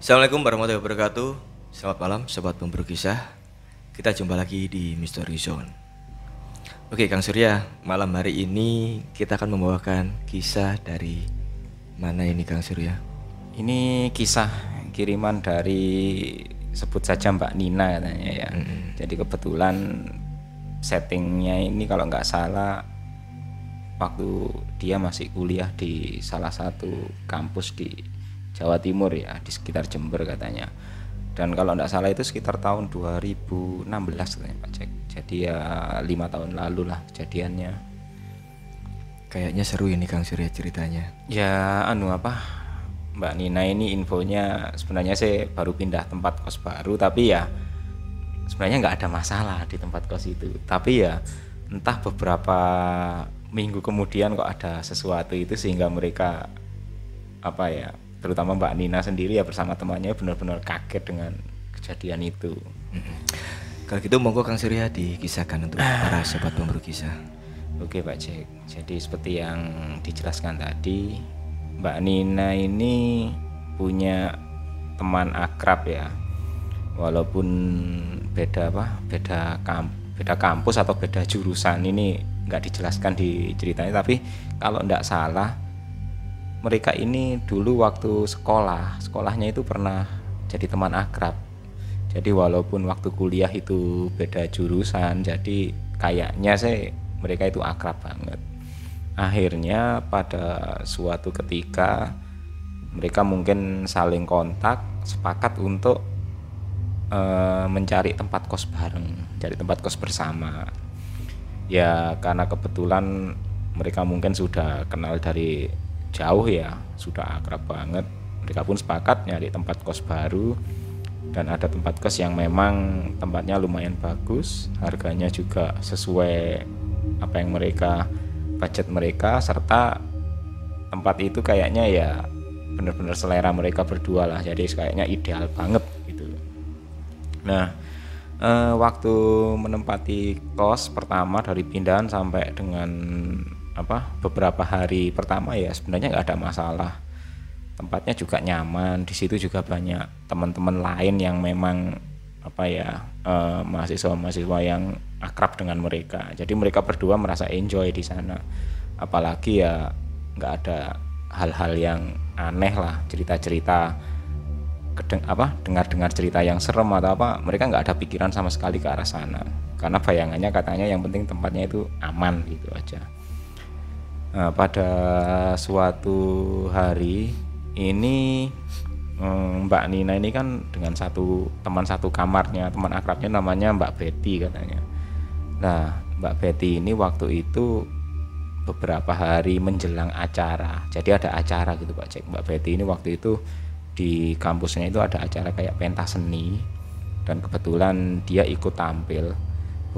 Assalamualaikum warahmatullahi wabarakatuh. Selamat malam sobat pemburu kisah. Kita jumpa lagi di Mystery Zone. Oke Kang Surya, malam hari ini kita akan membawakan kisah dari mana ini Kang Surya? Ini kisah kiriman dari sebut saja Mbak Nina katanya ya. Jadi kebetulan settingnya ini kalau nggak salah waktu dia masih kuliah di salah satu kampus di Jawa Timur ya, di sekitar Jember katanya. Dan kalau tidak salah itu sekitar tahun 2016 katanya Pak Cek. Jadi ya 5 tahun lalu lah kejadiannya. Kayaknya seru ini Kang Surya ceritanya. Ya Mbak Nina ini infonya sebenarnya saya baru pindah tempat kos baru, tapi ya sebenarnya nggak ada masalah di tempat kos itu. Tapi ya entah beberapa minggu kemudian kok ada sesuatu itu sehingga mereka terutama Mbak Nina sendiri ya bersama temannya benar-benar kaget dengan kejadian itu. Kalau gitu monggo Kang Surya dikisahkan untuk para sobat pemburu kisah. Oke Pak Jack, jadi seperti yang dijelaskan tadi, Mbak Nina ini punya teman akrab ya, walaupun beda kampus atau beda jurusan ini nggak dijelaskan di ceritanya, tapi kalau nggak salah mereka ini dulu waktu sekolahnya itu pernah jadi teman akrab. Jadi walaupun waktu kuliah itu beda jurusan, jadi kayaknya mereka itu akrab banget. Akhirnya pada suatu ketika mereka mungkin saling kontak, sepakat untuk mencari tempat kos bareng, cari tempat kos bersama. Ya karena kebetulan mereka mungkin sudah kenal dari jauh ya, sudah akrab banget. Mereka pun sepakat nyari tempat kos baru, dan ada tempat kos yang memang tempatnya lumayan bagus, harganya juga sesuai apa yang mereka budget mereka, serta tempat itu kayaknya ya benar-benar selera mereka berdua lah. Jadi kayaknya ideal banget gitu. Nah, waktu menempati kos pertama dari pindahan sampai dengan beberapa hari pertama ya sebenarnya nggak ada masalah, tempatnya juga nyaman, di situ juga banyak teman-teman lain yang memang mahasiswa-mahasiswa yang akrab dengan mereka. Jadi mereka berdua merasa enjoy di sana, apalagi ya nggak ada hal-hal yang aneh lah, cerita-cerita dengar-dengar cerita yang serem atau mereka nggak ada pikiran sama sekali ke arah sana, karena bayangannya katanya yang penting tempatnya itu aman gitu aja. Nah, pada suatu hari ini Mbak Nina ini kan dengan satu kamarnya, teman akrabnya namanya Mbak Betty katanya. Nah Mbak Betty ini waktu itu beberapa hari menjelang acara, jadi ada acara gitu Pak Cek. Mbak Betty ini waktu itu di kampusnya itu ada acara kayak pentas seni, dan kebetulan dia ikut tampil.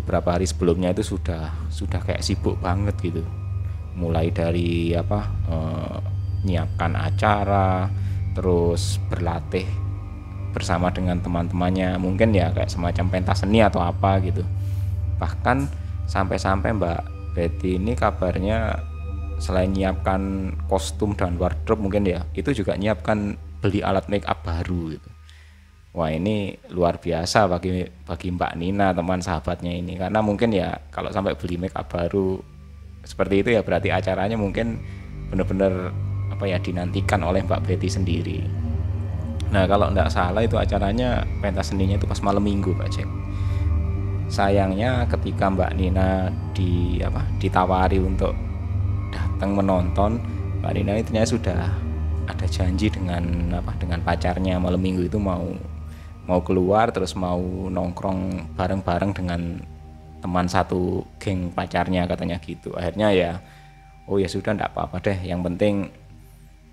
Beberapa hari sebelumnya itu sudah kayak sibuk banget gitu, mulai dari nyiapkan acara, terus berlatih bersama dengan teman-temannya, mungkin ya kayak semacam pentas seni atau apa gitu. Bahkan sampai-sampai Mbak Betty ini kabarnya selain nyiapkan kostum dan wardrobe mungkin ya, itu juga nyiapkan beli alat make up baru gitu. Wah ini luar biasa bagi Mbak Nina teman sahabatnya ini, karena mungkin ya kalau sampai beli make up baru seperti itu ya berarti acaranya mungkin benar-benar dinantikan oleh Mbak Betty sendiri. Nah kalau tidak salah itu acaranya pentas seninya itu pas malam minggu Pak Cek. Sayangnya ketika Mbak Nina ditawari untuk datang menonton, Mbak Nina ini ternyata sudah ada janji dengan pacarnya, malam minggu itu mau keluar terus mau nongkrong bareng-bareng dengan teman satu geng pacarnya katanya gitu. Akhirnya ya oh ya sudah enggak apa-apa deh, yang penting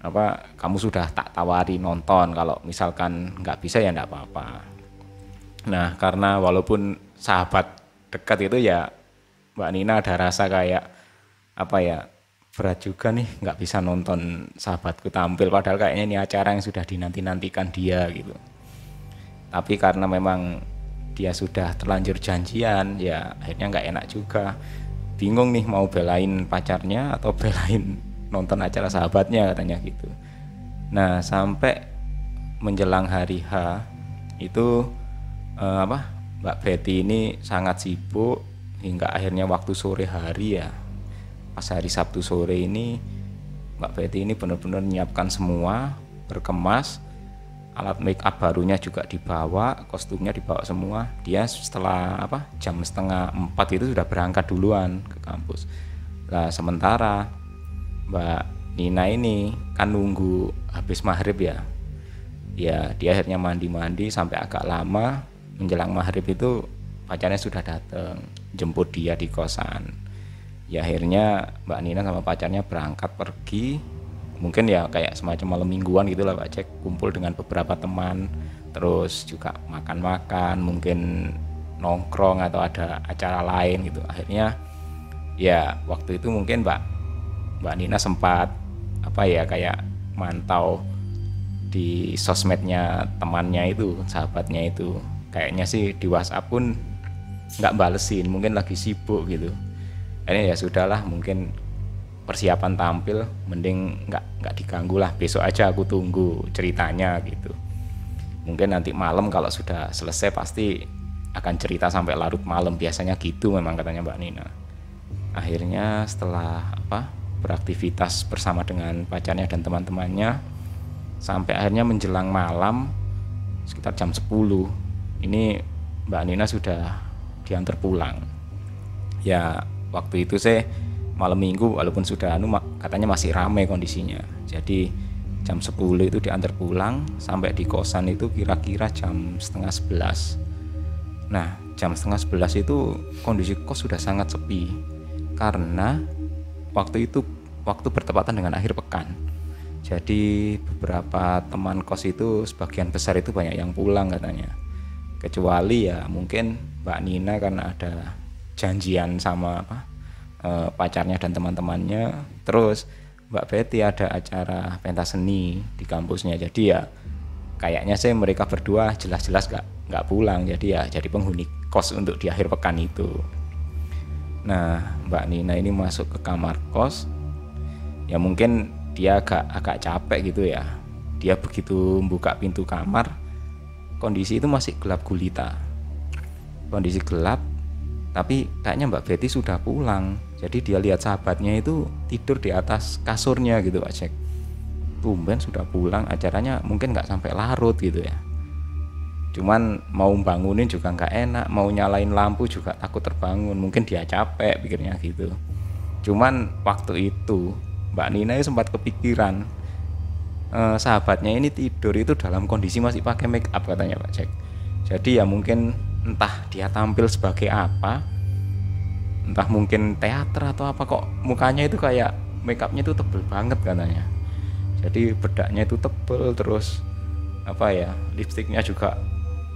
kamu sudah tak tawari nonton, kalau misalkan nggak bisa ya enggak apa-apa. Nah karena walaupun sahabat dekat itu ya Mbak Nina ada rasa kayak berat juga nih nggak bisa nonton sahabatku tampil, padahal kayaknya ini acara yang sudah dinanti-nantikan dia gitu. Tapi karena memang dia sudah terlanjur janjian ya akhirnya nggak enak juga, bingung nih mau belain pacarnya atau belain nonton acara sahabatnya katanya gitu. Nah sampai menjelang hari H itu Mbak Betty ini sangat sibuk hingga akhirnya waktu sore hari ya, pas hari Sabtu sore ini Mbak Betty ini benar-benar menyiapkan semua, berkemas, alat make up barunya juga dibawa, kostumnya dibawa semua. Dia setelah jam 3:30 itu sudah berangkat duluan ke kampus. Nah, sementara Mbak Nina ini kan nunggu habis maghrib ya. Ya, dia akhirnya mandi-mandi sampai agak lama. Menjelang maghrib itu pacarnya sudah datang jemput dia di kosan. Ya akhirnya Mbak Nina sama pacarnya berangkat pergi, mungkin ya kayak semacam malam mingguan gitulah Pak Cek, kumpul dengan beberapa teman, terus juga makan-makan, mungkin nongkrong atau ada acara lain gitu. Akhirnya ya waktu itu mungkin Mbak Nina sempat kayak mantau di sosmednya temannya itu, sahabatnya itu. Kayaknya sih di WhatsApp pun nggak balesin, mungkin lagi sibuk gitu. Ini ya sudahlah, mungkin persiapan tampil mending nggak diganggu lah, besok aja aku tunggu ceritanya gitu. Mungkin nanti malam kalau sudah selesai pasti akan cerita sampai larut malam, biasanya gitu memang katanya Mbak Nina. Akhirnya setelah beraktivitas bersama dengan pacarnya dan teman-temannya sampai akhirnya menjelang malam sekitar jam 10 ini Mbak Nina sudah diantar pulang. Ya waktu itu saya malam minggu walaupun sudah katanya masih ramai kondisinya, jadi jam 10 itu diantar pulang, sampai di kosan itu kira-kira jam 10:30. Nah jam 10:30 itu kondisi kos sudah sangat sepi karena waktu itu waktu bertepatan dengan akhir pekan. Jadi beberapa teman kos itu sebagian besar itu banyak yang pulang katanya, kecuali ya mungkin Mbak Nina karena ada janjian sama pacarnya dan teman-temannya. Terus Mbak Betty ada acara pentas seni di kampusnya, jadi ya kayaknya sih mereka berdua jelas-jelas nggak pulang, jadi ya jadi penghuni kos untuk di akhir pekan itu. Nah Mbak Nina ini masuk ke kamar kos, ya mungkin dia agak capek gitu ya. Dia begitu buka pintu kamar, kondisi itu masih gelap gulita, kondisi gelap, tapi kayaknya Mbak Betty sudah pulang. Jadi dia lihat sahabatnya itu tidur di atas kasurnya gitu Pak Cek, tumben sudah pulang, acaranya mungkin nggak sampai larut gitu ya, cuman mau bangunin juga nggak enak, mau nyalain lampu juga takut terbangun, mungkin dia capek pikirnya gitu. Cuman waktu itu Mbak Nina sempat kepikiran sahabatnya ini tidur itu dalam kondisi masih pakai make up katanya Pak Cek. Jadi ya mungkin entah dia tampil sebagai apa, entah mungkin teater atau apa, kok mukanya itu kayak make upnya itu tebel banget katanya. Jadi bedaknya itu tebel, terus lipstiknya juga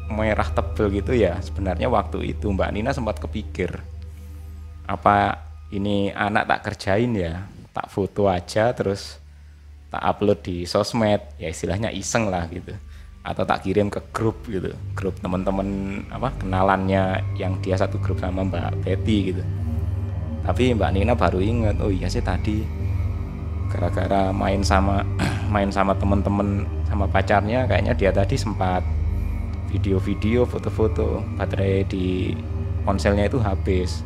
merah tebel gitu ya. Sebenarnya waktu itu Mbak Nina sempat kepikir, apa ini anak tak kerjain ya, tak foto aja terus tak upload di sosmed, ya istilahnya iseng lah gitu, atau tak kirim ke grup gitu, grup teman-teman kenalannya yang dia satu grup sama Mbak Betty gitu. Tapi Mbak Nina baru ingat, oh iya sih tadi gara-gara main sama teman-teman sama pacarnya, kayaknya dia tadi sempat video-video, foto-foto, baterai di ponselnya itu habis.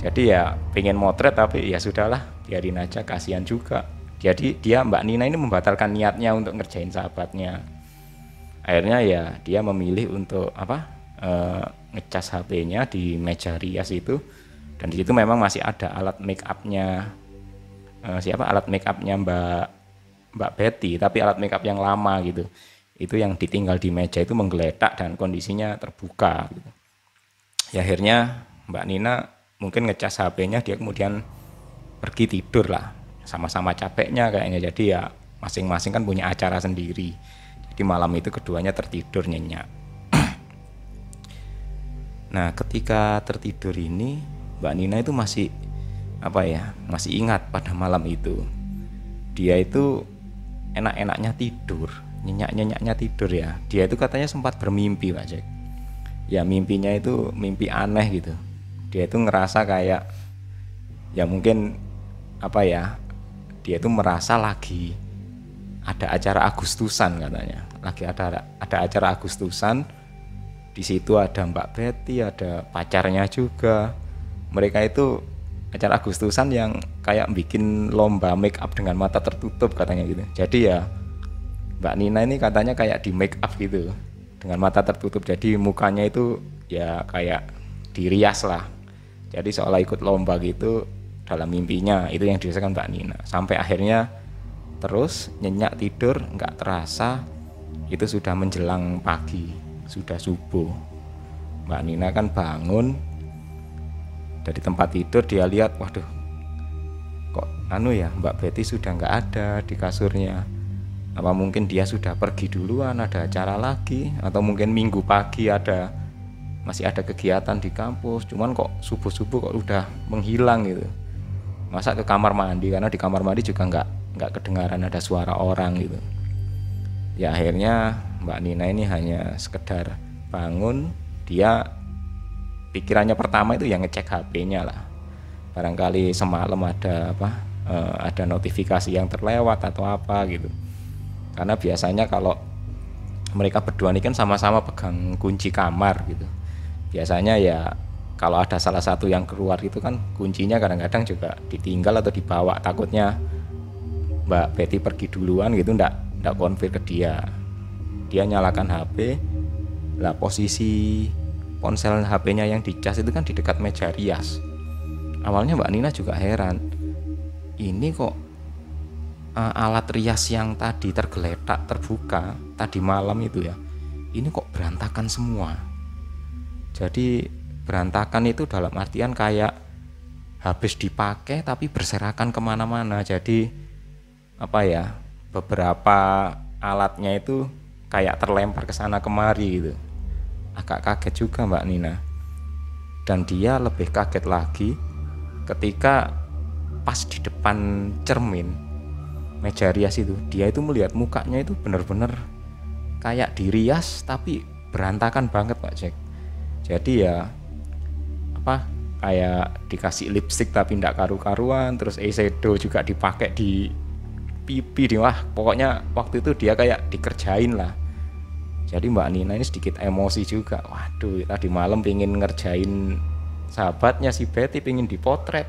Jadi ya pengen motret tapi ya sudahlah biarin aja, kasihan juga. Jadi dia Mbak Nina ini membatalkan niatnya untuk ngerjain sahabatnya. Akhirnya ya dia memilih untuk ngecas HP-nya di meja rias itu, dan di situ memang masih ada alat make up-nya alat make up-nya Mbak Betty, tapi alat make up yang lama gitu. Itu yang ditinggal di meja itu menggeletak dan kondisinya terbuka gitu. Ya akhirnya Mbak Nina mungkin ngecas HP-nya, dia kemudian pergi tidur lah, sama-sama capeknya kayaknya. Jadi ya masing-masing kan punya acara sendiri, jadi malam itu keduanya tertidur nyenyak. Nah ketika tertidur ini Mbak Nina itu masih masih ingat pada malam itu dia itu enak-enaknya tidur, nyenyak-nyenyaknya tidur ya. Dia itu katanya sempat bermimpi Pak Cek, ya mimpinya itu mimpi aneh gitu. Dia itu ngerasa kayak dia itu merasa lagi ada acara Agustusan katanya, lagi ada acara Agustusan. Di situ ada Mbak Betty, ada pacarnya juga. Mereka itu acara Agustusan yang kayak bikin lomba make up dengan mata tertutup katanya gitu. Jadi ya Mbak Nina ini katanya kayak di make up gitu dengan mata tertutup, jadi mukanya itu ya kayak dirias lah. Jadi seolah ikut lomba gitu dalam mimpinya, itu yang dirasakan Mbak Nina. Sampai akhirnya terus nyenyak tidur, nggak terasa itu sudah menjelang pagi, sudah subuh. Mbak Nina kan bangun dari tempat tidur, dia lihat, waduh kok anu ya, Mbak Betty sudah nggak ada di kasurnya. Apa mungkin dia sudah pergi duluan, ada acara lagi, atau mungkin minggu pagi ada, masih ada kegiatan di kampus, cuman kok subuh-subuh kok udah menghilang gitu. Masa ke kamar mandi, karena di kamar mandi juga nggak kedengaran ada suara orang gitu. Ya akhirnya Mbak Nina ini hanya sekedar bangun, dia pikirannya pertama itu yang ngecek HP-nya lah. Barangkali semalam ada ada notifikasi yang terlewat atau apa gitu. Karena biasanya kalau mereka berdua ini kan sama-sama pegang kunci kamar gitu. Biasanya ya kalau ada salah satu yang keluar itu kan kuncinya kadang-kadang juga ditinggal atau dibawa, takutnya Mbak Betty pergi duluan gitu, ndak konfir ke dia. Dia nyalakan HP lah, posisi ponsel HP-nya yang dicas itu kan di dekat meja rias. Awalnya Mbak Nina juga heran, ini kok alat rias yang tadi tergeletak terbuka tadi malam itu ya, ini kok berantakan semua. Jadi berantakan itu dalam artian kayak habis dipakai tapi berserakan kemana-mana. Jadi apa ya, beberapa alatnya itu kayak terlempar ke sana kemari gitu. Agak kaget juga Mbak Nina. Dan dia lebih kaget lagi ketika pas di depan cermin meja rias itu, dia itu melihat mukanya itu benar-benar kayak dirias tapi berantakan banget Pak Jack. Jadi ya kayak dikasih lipstik tapi tidak karu-karuan, terus eyeshadow juga dipakai di pipi. Wah pokoknya waktu itu dia kayak dikerjain lah. Jadi Mbak Nina ini sedikit emosi juga. Waduh, tadi malam pengen ngerjain sahabatnya si Betty, pengen dipotret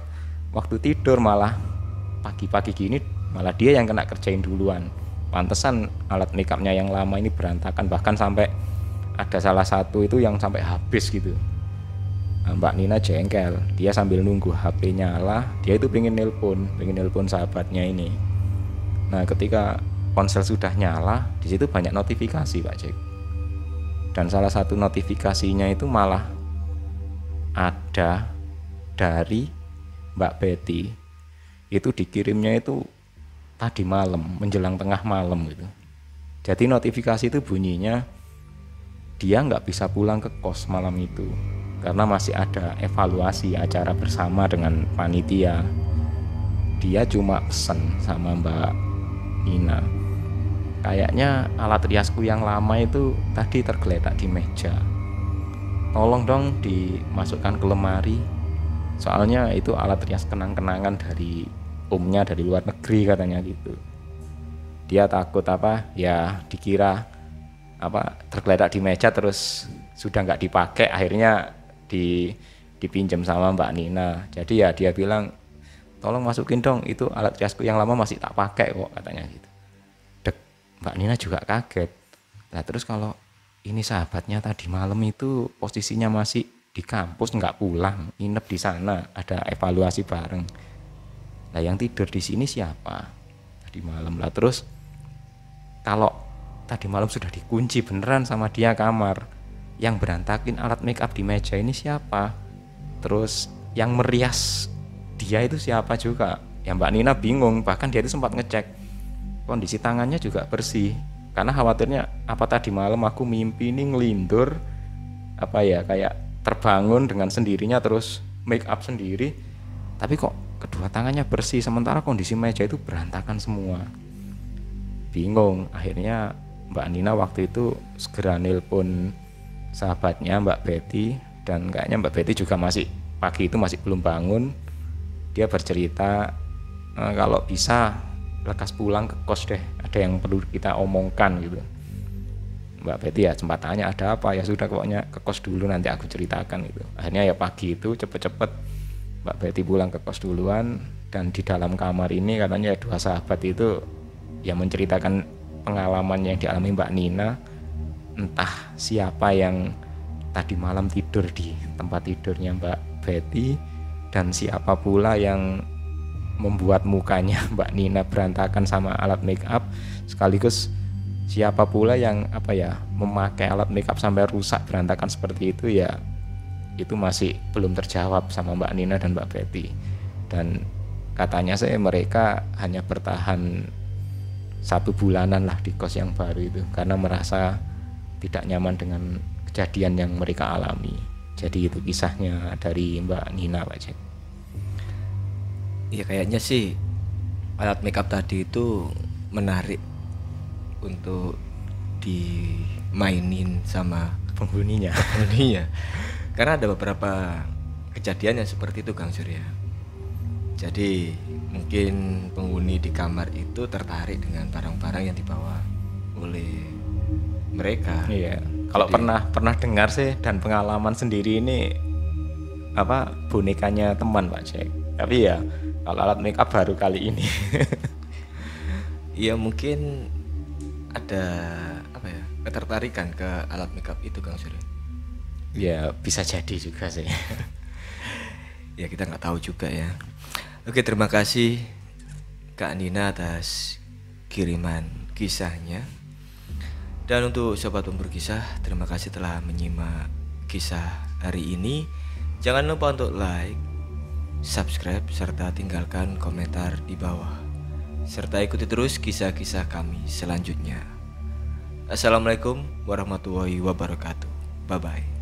waktu tidur, malah pagi-pagi gini malah dia yang kena kerjain duluan. Pantesan alat makeupnya yang lama ini berantakan, bahkan sampai ada salah satu itu yang sampai habis gitu. Mbak Nina jengkel, dia sambil nunggu HP nyala, dia itu pengen nelpon sahabatnya ini. Nah ketika ponsel sudah nyala, di situ banyak notifikasi Pak Cek. Dan salah satu notifikasinya itu malah ada dari Mbak Betty. Itu dikirimnya itu tadi malam, menjelang tengah malam gitu. Jadi notifikasi itu bunyinya, dia nggak bisa pulang ke kos malam itu karena masih ada evaluasi acara bersama dengan panitia. Dia cuma pesen sama Mbak Nina, kayaknya alat riasku yang lama itu tadi tergeletak di meja, tolong dong dimasukkan ke lemari, soalnya itu alat rias kenang-kenangan dari omnya dari luar negeri katanya gitu. Dia takut ya dikira tergeletak di meja terus sudah nggak dipakai, akhirnya dipinjam sama Mbak Nina. Jadi ya dia bilang, tolong masukin dong, itu alat riasku yang lama masih tak pakai kok katanya gitu. Dek, Mbak Nina juga kaget. Nah terus kalau ini sahabatnya tadi malam itu posisinya masih di kampus, nggak pulang, nginep di sana, ada evaluasi bareng. Nah yang tidur di sini siapa tadi malam lah. Terus kalau tadi malam sudah dikunci beneran sama dia kamar, yang berantakin alat make up di meja ini siapa, terus yang merias dia itu siapa juga. Ya Mbak Nina bingung, bahkan dia itu sempat ngecek kondisi tangannya juga bersih, karena khawatirnya apa tadi malam aku mimpi ini ngelindur kayak terbangun dengan sendirinya terus make up sendiri, tapi kok kedua tangannya bersih sementara kondisi meja itu berantakan semua. Bingung, akhirnya Mbak Nina waktu itu segera nelpon sahabatnya Mbak Betty, dan kayaknya Mbak Betty juga masih pagi itu masih belum bangun. Dia bercerita, kalau bisa lekas pulang ke kos deh, ada yang perlu kita omongkan gitu. Mbak Betty ya sempat tanya ada apa, ya sudah pokoknya ke kos dulu nanti aku ceritakan gitu. Akhirnya ya pagi itu cepet-cepet Mbak Betty pulang ke kos duluan, dan di dalam kamar ini katanya dua sahabat itu ya menceritakan pengalaman yang dialami Mbak Nina, entah siapa yang tadi malam tidur di tempat tidurnya Mbak Betty dan siapa pula yang membuat mukanya Mbak Nina berantakan sama alat make up, sekaligus siapa pula yang apa ya memakai alat makeup sampai rusak berantakan seperti itu, ya itu masih belum terjawab sama Mbak Nina dan Mbak Betty. Dan katanya saya mereka hanya bertahan 1 bulanan lah di kos yang baru itu karena merasa tidak nyaman dengan kejadian yang mereka alami. Jadi itu kisahnya dari Mbak Nina, Pak Jack. Ya kayaknya sih alat makeup tadi itu menarik untuk dimainin sama penghuninya karena ada beberapa kejadian yang seperti itu, Kang Surya. Jadi mungkin penghuni di kamar itu tertarik dengan barang-barang yang dibawa oleh mereka. Iya. Kalau pernah dengar sih dan pengalaman sendiri ini apa bonekanya teman, Pak Jack. Tapi ya kalau alat makeup baru kali ini. Iya mungkin ada apa ya ketertarikan ke alat makeup itu, Kang Surya. Ya bisa jadi juga sih. Ya kita nggak tahu juga ya. Oke, terima kasih Kak Nina atas kiriman kisahnya. Dan untuk sobat pemburu kisah, terima kasih telah menyimak kisah hari ini. Jangan lupa untuk like, subscribe, serta tinggalkan komentar di bawah. Serta ikuti terus kisah-kisah kami selanjutnya. Assalamualaikum warahmatullahi wabarakatuh. Bye-bye.